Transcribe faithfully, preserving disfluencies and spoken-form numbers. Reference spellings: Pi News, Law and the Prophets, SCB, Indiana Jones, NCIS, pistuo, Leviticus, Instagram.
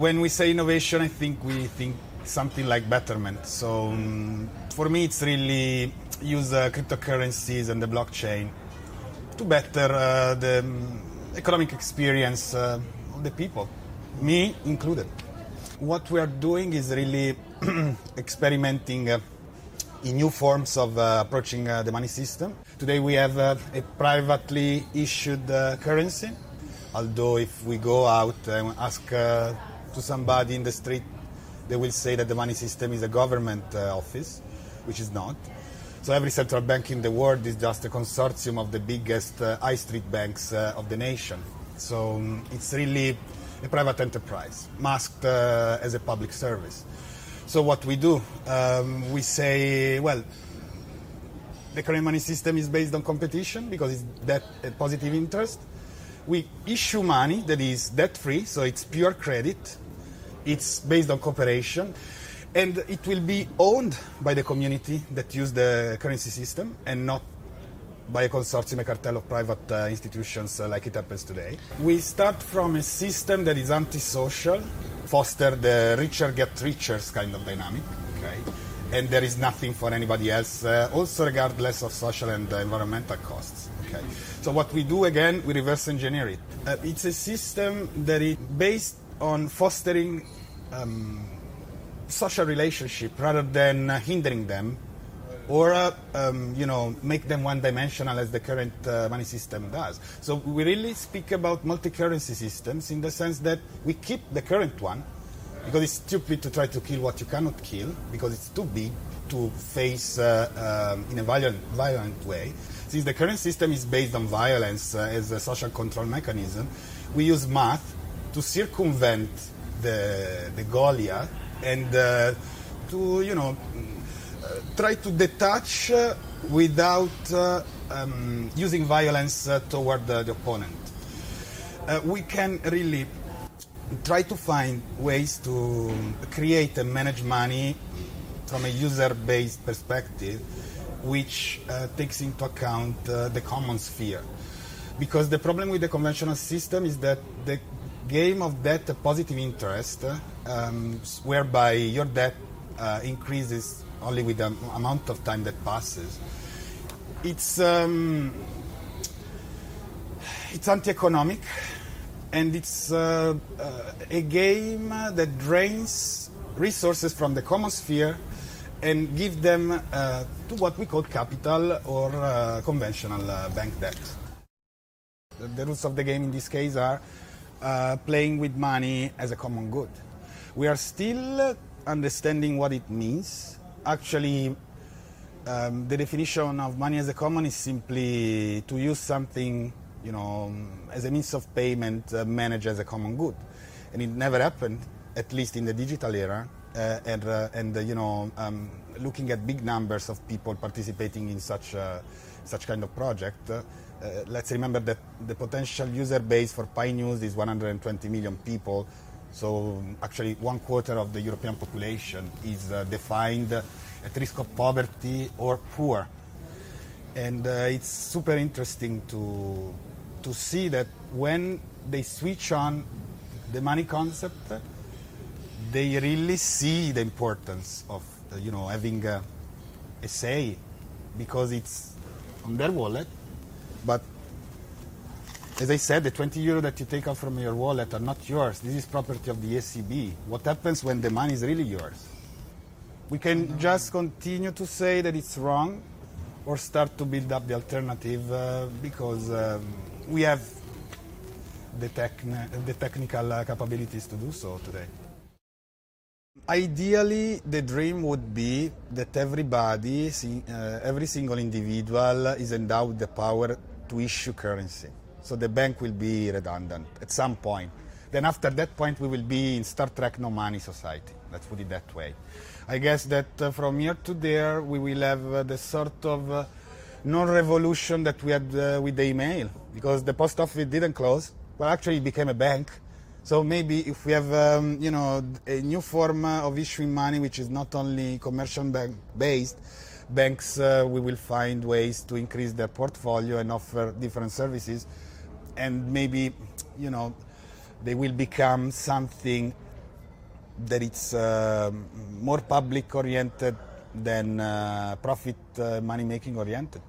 When we say innovation, I think we think something like betterment. So um, for me, it's really use uh, cryptocurrencies and the blockchain to better uh, the um, economic experience uh, of the people, me included. What we are doing is really experimenting uh, in new forms of uh, approaching uh, the money system. Today we have uh, a privately issued uh, currency, although if we go out and ask uh, to somebody in the street, they will say that the money system is a government uh, office, which is not. So every central bank in the world is just a consortium of the biggest uh, high street banks uh, of the nation. So um, it's really a private enterprise, masked uh, as a public service. So what we do, um, we say, well, the current money system is based on competition because it's debt at positive interest. We issue money that is debt-free, so it's pure credit. It's based on cooperation, and it will be owned by the community that use the currency system and not by a consortium, a cartel of private uh, institutions uh, like it happens today. We start from a system that is antisocial, foster the richer get richer kind of dynamic, okay? And there is nothing for anybody else, uh, also regardless of social and uh, environmental costs. Okay? So what we do again, we reverse engineer it. Uh, it's a system that is based on fostering um, social relationship rather than uh, hindering them or uh, um, you know, make them one-dimensional as the current uh, money system does. So we really speak about multi-currency systems in the sense that we keep the current one because it's stupid to try to kill what you cannot kill because it's too big to face uh, um, in a violent, violent way. Since the current system is based on violence uh, as a social control mechanism, we use math to circumvent the, the Golia and uh, to, you know, try to detach uh, without uh, um, using violence uh, toward the, the opponent. Uh, we can really try to find ways to create and manage money from a user-based perspective, which uh, takes into account uh, the common sphere. Because the problem with the conventional system is that the game of debt positive interest, um, whereby your debt uh, increases only with the amount of time that passes. It's um, it's anti-economic, and it's uh, uh, a game that drains resources from the common sphere and give them uh, to what we call capital or uh, conventional uh, bank debt. The rules of the game in this case are uh, playing with money as a common good. We are still understanding what it means. Actually, um, the definition of money as a common is simply to use something, you know, as a means of payment uh, managed as a common good. And it never happened, at least in the digital era, uh, and, uh, and uh, you know, um, looking at big numbers of people participating in such, uh, such kind of project. Uh, uh, let's remember that the potential user base for Pi News is one hundred twenty million people. So actually one quarter of the European population is uh, defined at risk of poverty or poor. And uh, it's super interesting to, to see that when they switch on the money concept, they really see the importance of uh, you know, having uh, a say, because it's on their wallet, but as I said, the twenty euro that you take out from your wallet are not yours. This is property of the S C B. What happens when the money is really yours? We can just continue to say that it's wrong or start to build up the alternative uh, because um, we have the, techn- the technical uh, capabilities to do so today. Ideally, the dream would be that everybody, uh, every single individual is endowed with the power to issue currency. So the bank will be redundant at some point. Then after that point, we will be in Star Trek No Money Society. Let's put it that way. I guess that uh, from here to there, we will have uh, the sort of uh, non-revolution that we had uh, with the email, because the post office didn't close. Well, actually, it became a bank. So maybe if we have um, you know, a new form of issuing money, which is not only commercial bank-based, banks uh, we will find ways to increase their portfolio and offer different services. And maybe, you know, they will become something that it's uh, more public oriented than uh, profit uh, money making oriented.